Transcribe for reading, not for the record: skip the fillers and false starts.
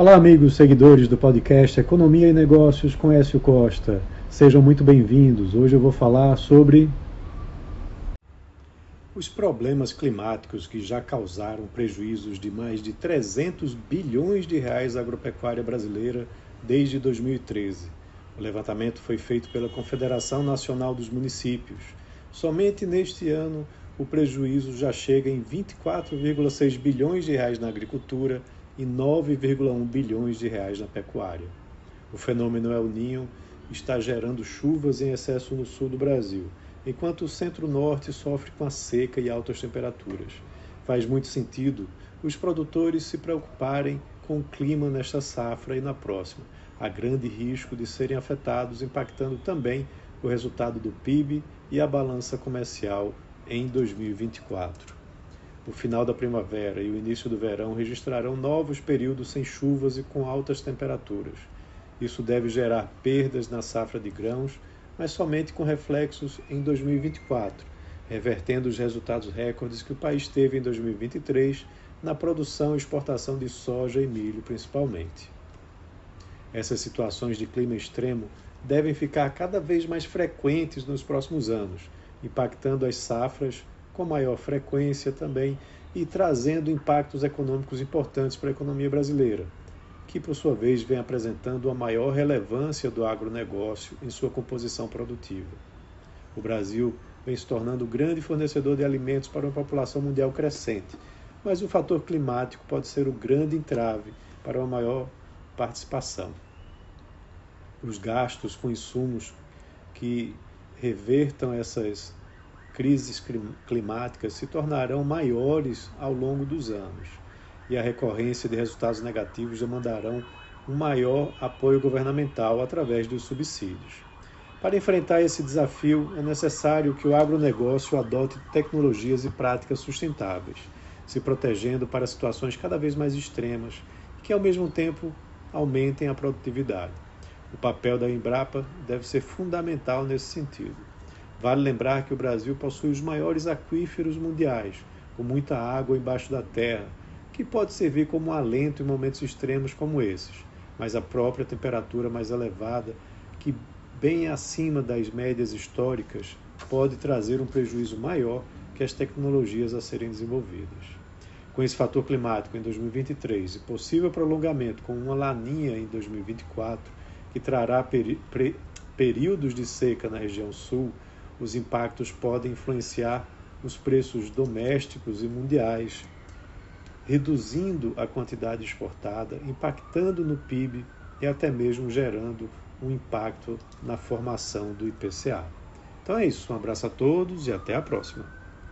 Olá, amigos seguidores do podcast Economia e Negócios com Écio Costa. Sejam muito bem-vindos. Hoje eu vou falar sobre os problemas climáticos que já causaram prejuízos de mais de 300 bilhões de reais à agropecuária brasileira desde 2013. O levantamento foi feito pela Confederação Nacional dos Municípios. Somente neste ano, o prejuízo já chega em 24,6 bilhões de reais na agricultura e 9,1 bilhões de reais na pecuária. O fenômeno El Niño está gerando chuvas em excesso no sul do Brasil, enquanto o centro-norte sofre com a seca e altas temperaturas. Faz muito sentido os produtores se preocuparem com o clima nesta safra e na próxima. Há grande risco de serem afetados, impactando também o resultado do PIB e a balança comercial em 2024. O final da primavera e o início do verão registrarão novos períodos sem chuvas e com altas temperaturas. Isso deve gerar perdas na safra de grãos, mas somente com reflexos em 2024, revertendo os resultados recordes que o país teve em 2023 na produção e exportação de soja e milho, principalmente. Essas situações de clima extremo devem ficar cada vez mais frequentes nos próximos anos, impactando as safras com maior frequência também e trazendo impactos econômicos importantes para a economia brasileira, que por sua vez vem apresentando a maior relevância do agronegócio em sua composição produtiva. O Brasil vem se tornando o grande fornecedor de alimentos para uma população mundial crescente, mas o fator climático pode ser o grande entrave para uma maior participação. Os gastos com insumos que revertam essas crises climáticas se tornarão maiores ao longo dos anos, e a recorrência de resultados negativos demandarão um maior apoio governamental através dos subsídios. Para enfrentar esse desafio, é necessário que o agronegócio adote tecnologias e práticas sustentáveis, se protegendo para situações cada vez mais extremas, que ao mesmo tempo aumentem a produtividade. O papel da Embrapa deve ser fundamental nesse sentido. Vale lembrar que o Brasil possui os maiores aquíferos mundiais, com muita água embaixo da terra, que pode servir como um alento em momentos extremos como esses, mas a própria temperatura mais elevada, que bem acima das médias históricas, pode trazer um prejuízo maior que as tecnologias a serem desenvolvidas. Com esse fator climático em 2023 e possível prolongamento com uma La Niña em 2024, que trará períodos de seca na região sul, os impactos podem influenciar os preços domésticos e mundiais, reduzindo a quantidade exportada, impactando no PIB e até mesmo gerando um impacto na formação do IPCA. Então é isso, um abraço a todos e até a próxima.